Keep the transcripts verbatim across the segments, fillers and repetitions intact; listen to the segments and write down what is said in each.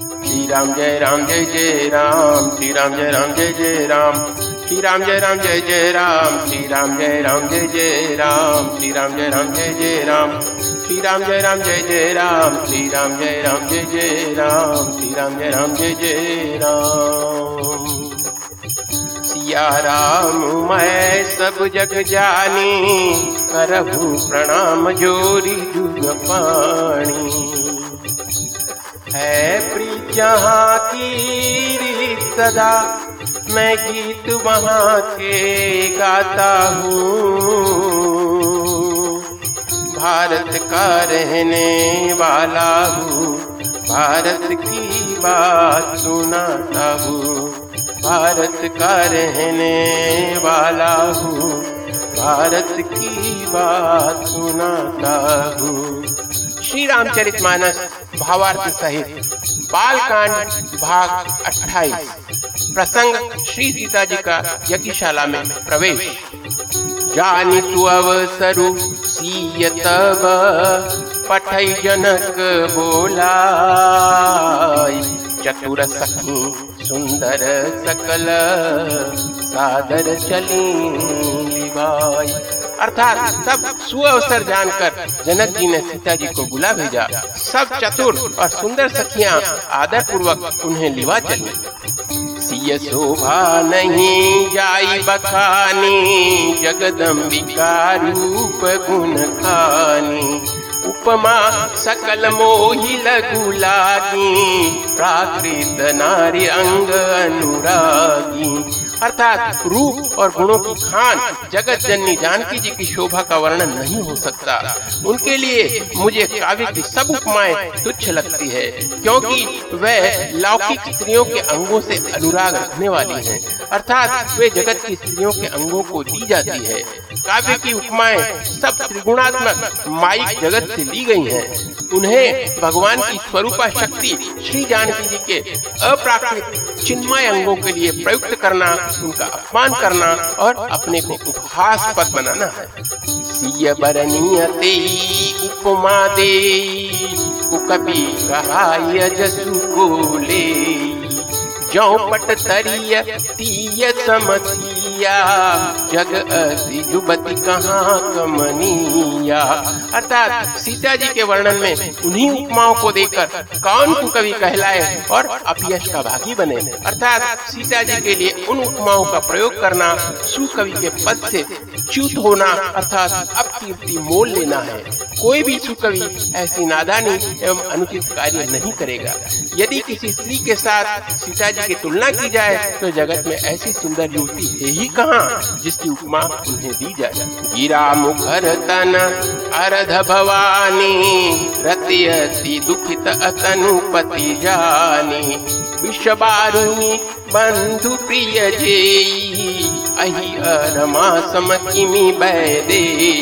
श्री राम जय राम जय जय राम, श्री राम जय राम जय जय राम, श्री राम जय राम जय जय राम, श्री राम जय राम जय जय राम, श्री राम जय राम जय जय राम, श्री राम जय राम जय जय राम, श्री राम जय राम जय जय राम, श्री राम जय राम जय जय राम। सिया राम मैं सब जग जानी, करहु प्रणाम जोरी जुग पाणी। है प्रीत जहाँ की रीत सदा, मैं गीत वहाँ के गाता हूँ। भारत का रहने वाला हूँ, भारत की बात सुनाता हूँ, भारत का रहने वाला हूँ, भारत की बात सुनाता हूँ। श्री रामचरितमानस भावार्थ सहित बालकांड भाग अट्ठाईस, प्रसंग श्री सीता जी का यज्ञशाला में प्रवेश। जानी तु अवसरु सीय तब, पठई जनक बोलाई। चतुर सखी सुंदर सकल, सादर चली लिबाई। अर्थात सब सुअवसर जानकर जनक जी ने सीता जी को बुला भेजा। सब चतुर और सुंदर सखियां आदर पूर्वक उन्हें लिवा चली। सिय शोभा नहीं जाई बखानी, जगदम्बिका रूप गुण खानी। उपमा सकल मोहि लघु लागी, प्राकृत नारी अंग अनुरागी। अर्थात रूप और गुणों की खान जगत जननी जानकी जी की शोभा का वर्णन नहीं हो सकता। उनके लिए मुझे काव्य की सब उपमाएं तुच्छ लगती है, क्योंकि वह लौकिक स्त्रियों के अंगों से अनुराग रखने वाली हैं। अर्थात वे जगत की स्त्रियों के अंगों को दी जाती है। काव्य की उपमाएं सब त्रिगुणात्मक माइक जगत से ली गई हैं। उन्हें भगवान की स्वरूपा शक्ति श्री जानकी जी के अप्राकृत चिन्मय अंगों के लिए प्रयुक्त करना, उनका अपमान करना और अपने को उपहास पद बनाना है। सिय बरनीय तेई उपमा देई, कभी कहाय जसु को ले। जौ पट तरिय तीय समसी, जग अति जुबति कहाँ कमनिया। अर्थात सीता जी के वर्णन में उन्हीं उपमाओं को देखकर कौन को कवि कहलाए और अपयश का भागी बने। अर्थात सीता जी के लिए उन उपमाओं का प्रयोग करना सुकवि के पद से च्युत होना अर्थात अपकीर्ति मोल लेना है। कोई भी सुकवि ऐसी नादानी एवं अनुचित कार्य नहीं करेगा। यदि किसी स्त्री के साथ सीता जी की तुलना की जाए तो जगत में ऐसी सुंदर युवती है ही कहाँ जिसकी उपमा उन्हें दी जाए। गिरा मुखर तन अर्ध भवानी, रति अति दुखित अतनुपति जानी। विश्वबारुणी बंधु प्रिय जेई, अहि अरमा समकिमी बैदेई।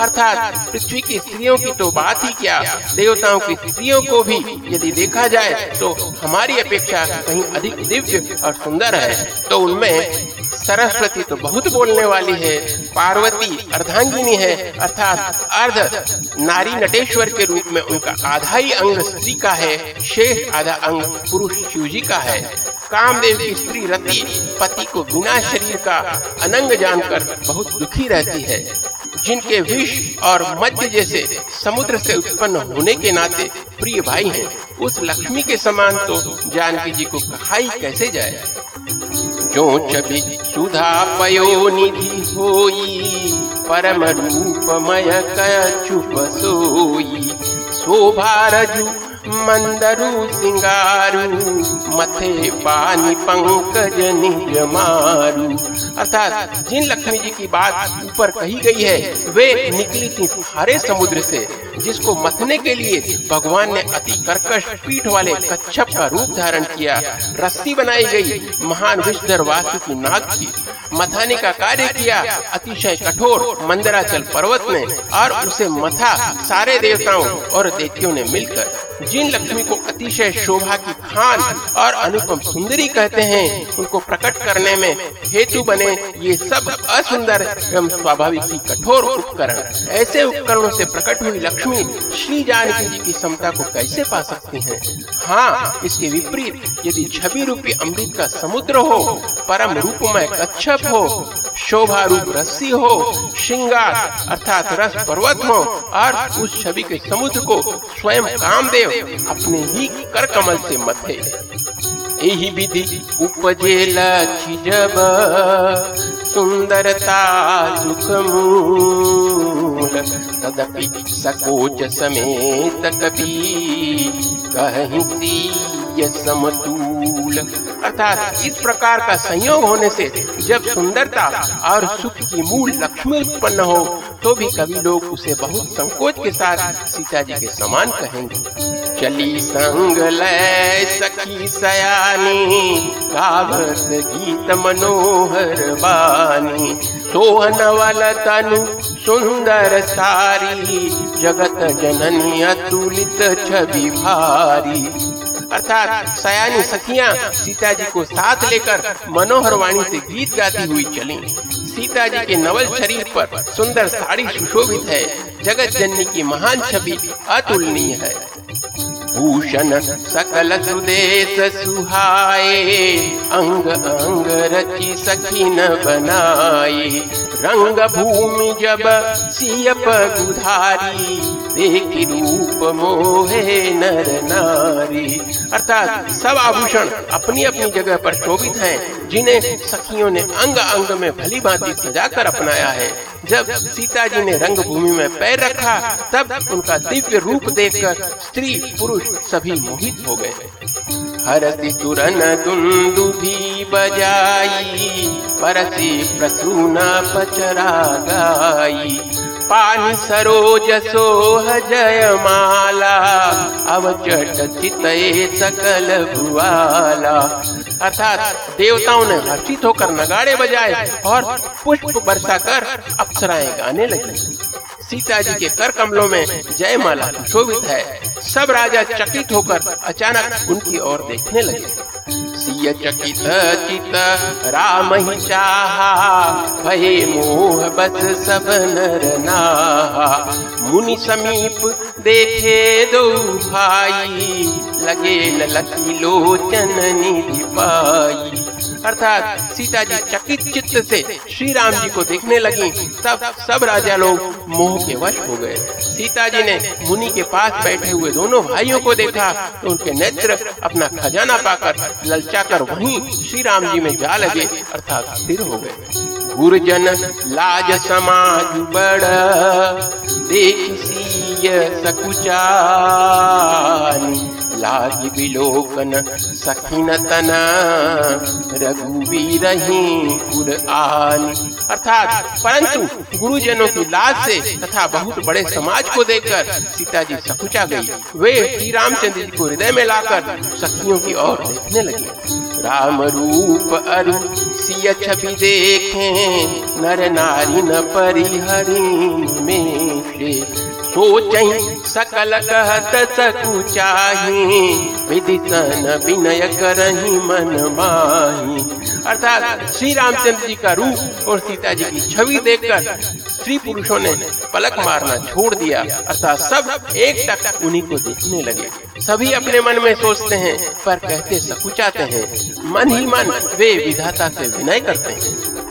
अर्थात पृथ्वी की स्त्रियों की तो बात ही क्या, देवताओं की स्त्रियों को भी यदि देखा जाए तो हमारी अपेक्षा कहीं अधिक दिव्य और सुंदर है। तो उनमें सरस्वती तो बहुत बोलने वाली है, पार्वती अर्धांगिनी है। अर्थात अर्ध नारी नटेश्वर के रूप में उनका आधा ही अंग स्त्री का है, शेष आधा अंग पुरुष शिव जी का है। कामदेव की स्त्री रति पति को बिना शरीर का अनंग जानकर बहुत दुखी रहती है। जिनके विष और मध्य जैसे समुद्र से उत्पन्न होने के नाते प्रिय भाई हैं, उस लक्ष्मी के समान तो जानकी जी को कहा ही कैसे जाए। जो छवि सुधा पयो निधि होई, परम रूपमय कछुप सोई। शोभा रजु मंदरू सिंगारू, मथे पानी पंकज निज मारू। अर्थात जिन लक्ष्मी जी की बात ऊपर कही गई है वे निकली थी खारे समुद्र से, जिसको मथने के लिए भगवान ने अति कर्कश पीठ वाले कच्छप का रूप धारण किया। रस्सी बनाई गई महान विषधर वासु की नाग की, मथाने का कार्य किया अतिशय कठोर मंदराचल पर्वत ने, और उसे मथा सारे देवताओं और देवियों ने मिलकर जिन लक्ष्मी को अतिशय शोभा की खान और अनुपम सुंदरी कहते हैं, उनको प्रकट करने में हेतु बने ये सब असुंदर एवं स्वाभाविक ही कठोर उपकरण। ऐसे उपकरणों से प्रकट हुई लक्ष्मी श्री जानकी जी की क्षमता को कैसे पा सकती है। हाँ, इसके विपरीत यदि छवि रूपी अमृत का समुद्र हो, परम रूपमय कच्छप हो, शोभा रूप रस्सी हो, श्रृंगार अर्थात रस पर्वत हो और उस छवि के समुद्र को स्वयं कामदेव अपने ही कर कमल से मथे। यही विधि उपजे लक्ष्य जब सुंदरता सुख मूल, तदपि सकोच समेत कभी कहती समतूल। अर्थात इस प्रकार का संयोग होने से जब सुंदरता और सुख की मूल लक्ष्मी उत्पन्न हो तो भी कभी लोग उसे बहुत संकोच के साथ सीता जी के समान कहेंगे। चली संग लय सखी सयानी, गावत गीत मनोहर बानी, सोहन वल तनु सुंदर सारी, जगत जननी अतुलित छवि भारी। अर्थात सयानी सखियां सीता जी को साथ लेकर मनोहर वाणी से गीत गाती हुई चली। सीता जी के नवल शरीर पर सुंदर साड़ी सुशोभित है, जगत जननी की महान छवि अतुलनीय है। भूषण सकल सुदेश सुहाए, अंग अंग रची सखी न बनाए, रंग भूमि जब सियप गुधारी, देखि रूप मोहे नर नारी। अर्थात सब आभूषण अपनी अपनी जगह पर शोभित हैं, जिन्हें सखियों ने अंग अंग में भली भांति सजा कर अपनाया है। जब सीता जी ने रंगभूमि में पैर रखा तब उनका दिव्य रूप देखकर स्त्री पुरुष सभी मोहित हो गए। हरति तुरन दुंदुभी बजाई, बरसी प्रसूना पचरा गाई, पानी सरोज सोह जयमाला, अवचट चितये सकल भुआला। अर्थात देवताओं ने हर्षित होकर नगाड़े बजाए और पुष्प बरसा कर अप्सराएं गाने लगी। सीता जी के कर कमलों में जयमाला शोभित है। सब राजा चकित होकर अचानक उनकी ओर देखने लगे। सिय चकित चित राम ही चाहा, भये मोह बस सब नर नाहा, मुनि समीप देखे दो भाई, लगे ललकी लोचन निधि पाई। अर्थात सीता जी चकित चित्त से श्री राम जी को देखने लगी। तब सब राजा लोग मोह के वश हो गए। सीता जी ने मुनि के पास बैठे हुए दोनों भाइयों को देखा तो उनके नेत्र अपना खजाना पाकर ललचा कर वहीं श्री राम जी में जा लगे, अर्थात स्थिर हो गए। गुरुजन लाज समाज बड़ा, देखि सिय सकुचानी, लागी विलोकन सखिन तना, रघुवीर ही पुर आनी। अर्थात परंतु गुरुजनों की लाज से तथा बहुत बड़े समाज को देखकर सीता जी सकुचा गई। वे श्री रामचंद्र जी को हृदय में लाकर सखियों की ओर देखने लगी। राम रूप अरु सिय छवि देखें, नर नारी न परिहरी में, सोचहि सकल कहत सकुचाहि, विदितन विनय करहि मन माहि। अर्थात श्री रामचंद्र जी का रूप और सीता जी की छवि देखकर स्त्री पुरुषों ने पलक मारना छोड़ दिया। अर्थात सब एक टक उन्हीं को देखने लगे। सभी अपने मन में सोचते हैं पर कहते सकुचाते हैं। मन ही मन वे विधाता से विनय करते हैं।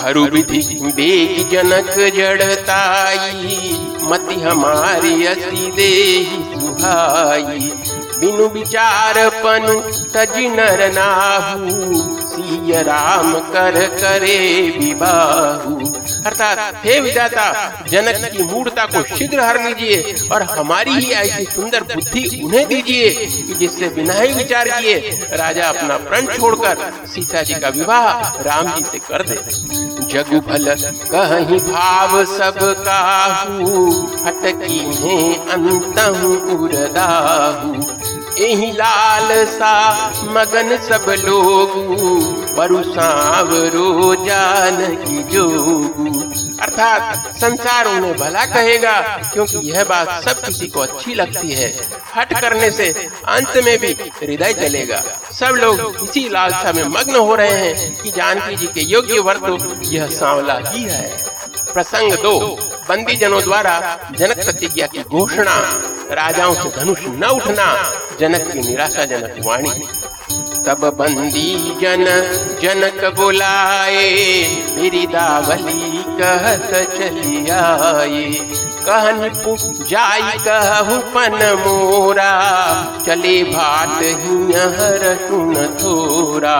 हरु विधि बेग जनक जड़ताई, मति हमारी असि देहि सुहाई, बिनु विचार पनु तजि नर नाहु, सिय राम कर करे विबाहु। अर्थात हे विधाता, जनक की मूढ़ता को शीघ्र हर लीजिए और हमारी ही ऐसी सुंदर बुद्धि उन्हें दीजिए कि जिससे बिना ही विचार किए राजा अपना प्रण छोड़कर सीता जी का विवाह राम जी से कर दे। जगु भल कहीं भाव सब काहू, हटकी है अंतहु उरदाहू, एहि लाल सा मगन सब लोगू, बरु सांवरो जानकी जोगू। अर्थात संसार उन्हें भला कहेगा, क्योंकि यह बात सब किसी को अच्छी लगती है। हट करने से अंत में भी हृदय जलेगा। सब लोग इसी लालसा में मग्न हो रहे हैं कि जानकी जी के योग्य वर तो यह सांवला ही है। प्रसंग दो, बंदी जनों द्वारा जनक प्रतिज्ञा की घोषणा, राजाओं से धनुष न उठना, जनक की निराशाजनक वाणी। तब बंदी जन जनक बुलाए, मेरी दावली कहत चली आए। कहन जाई कहु पन मोरा, चले भाट हियहर सुन थोरा।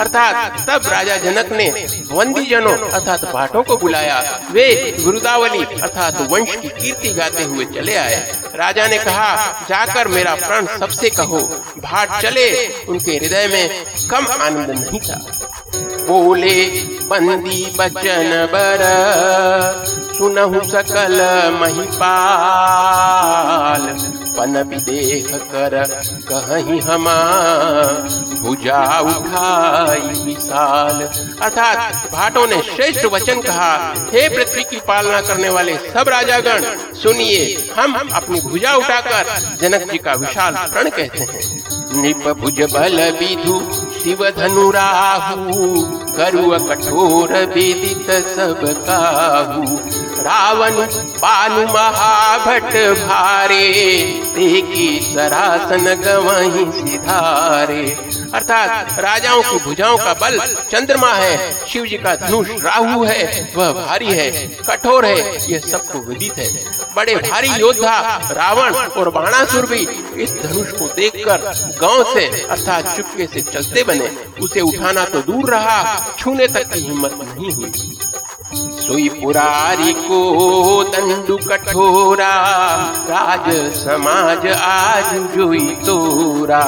अर्थात तब राजा जनक ने बंदी जनों अर्थात भाटों को बुलाया। वे गुरुदावली अर्थात वंश की कीर्ति गाते हुए चले आए। राजा ने कहा, जाकर मेरा प्राण सबसे कहो। भाट चले, उनके हृदय में कम आनंद नहीं था। बोले बंदी बचन बर, सुनहु सकल महिपाल। पन विदेह कर कहीं हमा, भुजा उठाई विशाल। अर्थात भाटों ने श्रेष्ठ वचन कहा, हे पृथ्वी की पालना करने वाले सब राजागण सुनिए, हम हम अपनी भुजा उठाकर जनक जी का विशाल प्रण कहते हैं। निप भुज बल विधु शिव धनु राहु, करुआ कठोर वेदित सब काहू। रावण बानु महाभट भारे, देखी सरासन गवाही सिधारे। अर्थात राजाओं की भुजाओं का बल चंद्रमा है, शिव जी का धनुष राहु है, वह भारी है, कठोर है, यह सबको विदित है। बड़े भारी योद्धा रावण और बाणासुर भी इस धनुष को देखकर गांव से अर्थात चुपके से चलते बने। उसे उठाना तो दूर रहा, छूने तक की हिम्मत नहीं हुई। सोई पुरारी को दंडु कठोरा, राज समाज आज जोई तोरा।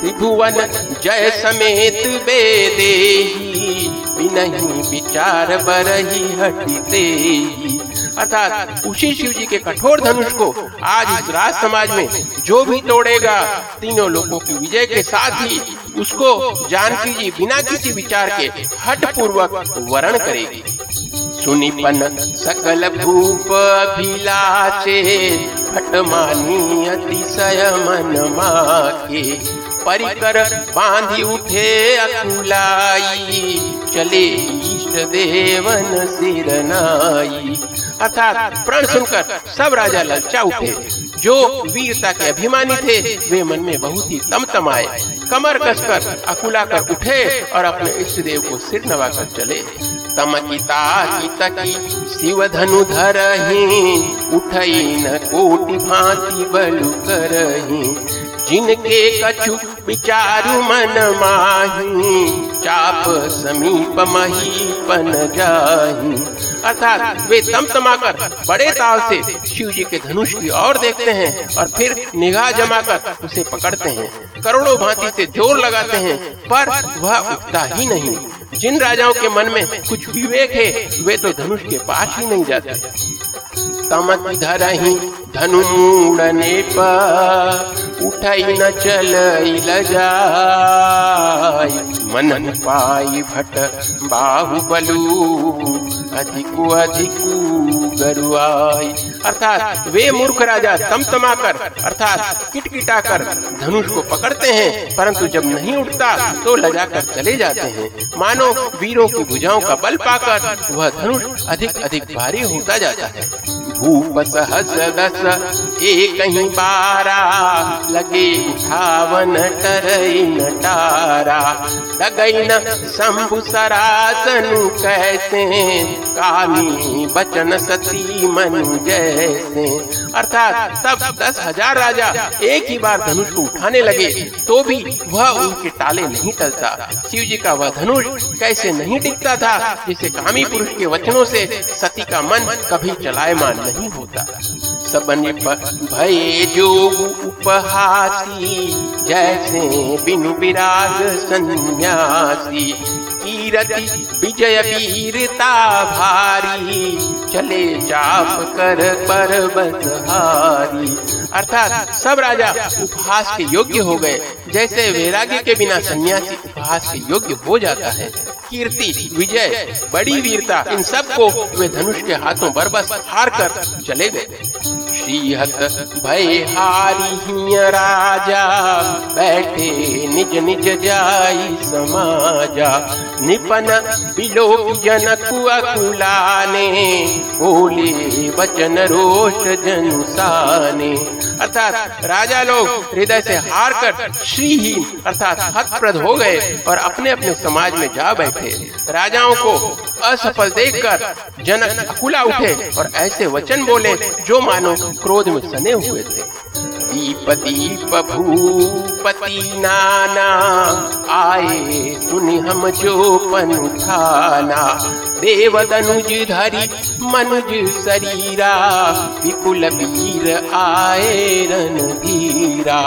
त्रिभुवन जय समेत बेदेही, बिनहि विचार बरही हटितेहि। अर्थात उसी शिव जी के कठोर धनुष को आज इस राज समाज में जो भी तोड़ेगा, तीनों लोगों की विजय के साथ ही उसको जानकी जी बिना किसी विचार के हट पूर्वक वरण करेगी। सुनिपन सकल भूप अभिलाषे, फट मानी अतिशय मन माके। परिकर बांधी उठे अकुलाई, चले इष्ट देवन सिरनाई। अर्थात प्रण सुनकर सब राजा ललचा उठे। जो वीरता के अभिमानी थे वे मन में बहुत ही तमतमाए, कमर कसकर अकुला कर उठे और अपने इष्ट देव को सिर नवाकर चले। तमकिता तकी शिव धनु धरहि, उठई न कोटि भांति बलु करहि। जिनके कछु विचारु मन माही, चाप समीप महीपन जाहि। अर्थात वे तमतमा कर बड़े ताव से शिव जी के धनुष की ओर देखते हैं और फिर निगाह जमा कर उसे पकड़ते हैं। करोड़ों भांति से जोर लगाते हैं, पर वह उठता ही नहीं। जिन राजाओं के मन में कुछ विवेक है वे तो धनुष के पास ही नहीं जाते। तमकि धरहि धनु मूड़ने पर, उठाई न चलई लजाई। मनन पाई भट बाहुबलू, अधिकु अधिकु गरुआई। अर्थात वे मूर्ख राजा तमतमा कर अर्थात किटकिटा कर धनुष को पकड़ते हैं, परंतु जब नहीं उठता तो लजा कर चले जाते हैं। मानो वीरों की भुजाओं का बल पाकर वह धनुष अधिक अधिक भारी होता जाता है। भूप सहस दस एक ही बारा, लगे उठावन टरई नटारा। लगई न शंभु सरासन कैसे, कामी बचन सती मनु जैसे। अर्थात तब दस हजार राजा एक ही बार धनुष को उठाने लगे, तो भी वह उनके टाले नहीं टलता। शिव जी का वह धनुष कैसे नहीं टिकता था, जिसे कामी पुरुष के वचनों से सती का मन कभी चलायमान नहीं होता। सबने भय जोगु उपहासी, जैसे बिनु विराग संन्यासी। कीरति विजय वीरता भारी, चले चाप कर पर्वत हारी। अर्थात सब राजा उपहास के योग्य हो गए, जैसे वैराग्य के बिना सन्यासी उपहास के योग्य हो जाता है। कीर्ति, विजय, बड़ी वीरता, इन सबको वे धनुष के हाथों बरबस हार कर चले गए। श्रीहत भय हारी राजा, बैठे निज निज जाई समाजा। निपन बिलोक जनकु अकुलाने, बोले वचन रोष जनुसाने। अर्थात राजा लोग हृदय से हार कर श्रीहीन अर्थात हतप्रद हो गए और अपने अपने समाज में जा बैठे। राजाओं को असफल देखकर जनक अकुला उठे और ऐसे वचन बोले जो मानो क्रोध में सने हुए थे। दीप दीप भूपति नाना, आए सुनि हम जो पनुठाना। देव दनुज धरि मनुज शरीरा, विपुल वीर आए रन धीरा।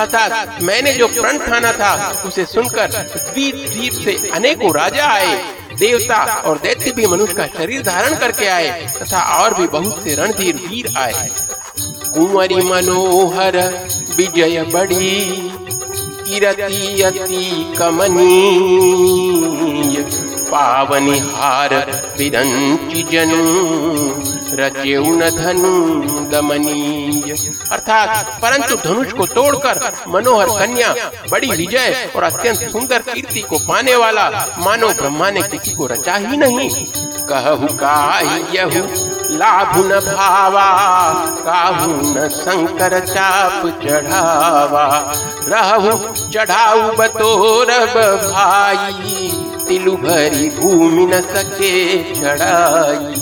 अर्थात मैंने जो प्रण ठाना था उसे सुनकर द्वीप द्वीप से अनेकों राजा आए। देवता और दैत्य भी मनुष्य का शरीर धारण करके आए तथा और भी बहुत से रणधीर वीर आए। कुंवरी मनोहर विजय बड़ी, कीरति अति कमनीय। पावनी हार विरंचि जनु, रचेउ न धनु दमनीय। अर्थात परंतु धनुष को तोड़कर मनोहर कन्या, बड़ी विजय और अत्यंत सुंदर कीर्ति को पाने वाला मानो ब्रह्मा ने किसी को रचा ही नहीं। कहु काहू लाभु न भावा, काहू न शंकर चाप चढ़ावा। रहु चढ़ाऊ बतोरब भाई, तिलु भरी भूमि न सके चढ़ाई।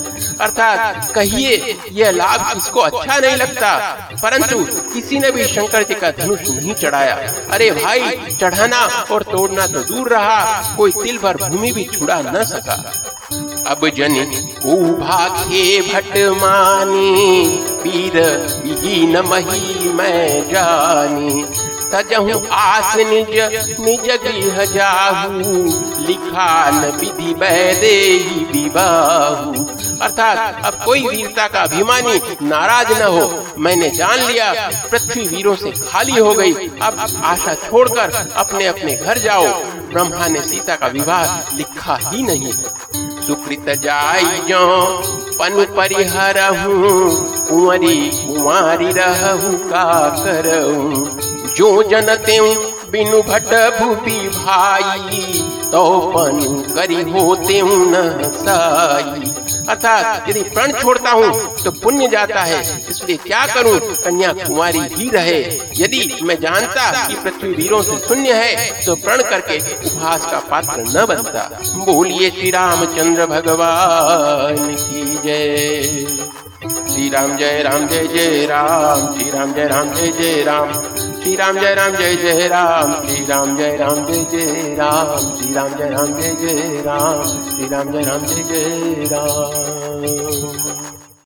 अर्थात कहिए यह लाभ इसको अच्छा नहीं लगता, परंतु किसी ने भी शंकर जी का धनुष नहीं चढ़ाया। अरे भाई, चढ़ाना और तोड़ना तो दूर रहा, कोई तिल भर भूमि भी छुड़ा न सका। अब जनि भाखे भट मानी, पीर विहीन मही मैं जानी। तजहु आस निज निज गृह जाहु, लिखान विधि बैदेहि विबाहु। अर्थात अब कोई वीरता का अभिमानी नाराज न हो। मैंने जान लिया पृथ्वी वीरों से खाली हो गई, अब आशा छोड़कर अपने अपने घर जाओ। ब्रह्मा ने सीता का विवाह लिखा ही नहीं। सुकृत जाई जो पनु परिहरहु, कुंवरी कुंवारी रहु का करहु। जो जनते बिनु भट भूपी भाई, तो पनु करी होते न साई। अर्थात यदि प्रण छोड़ता हूँ तो पुण्य जाता है, इसलिए क्या करूँ, कन्या कुमारी ही रहे। यदि मैं जानता कि पृथ्वी वीरों से शून्य है तो प्रण करके उपहास का पात्र न बनता। बोलिए श्री रामचंद्र भगवान की जय। श्री राम जय राम जय जय राम, श्री राम जय राम जय जय राम, श्री राम जय राम जय जय राम, श्री राम जय राम जय जय राम, श्री राम जय राम जय जय राम, श्री राम जय राम जय जय राम।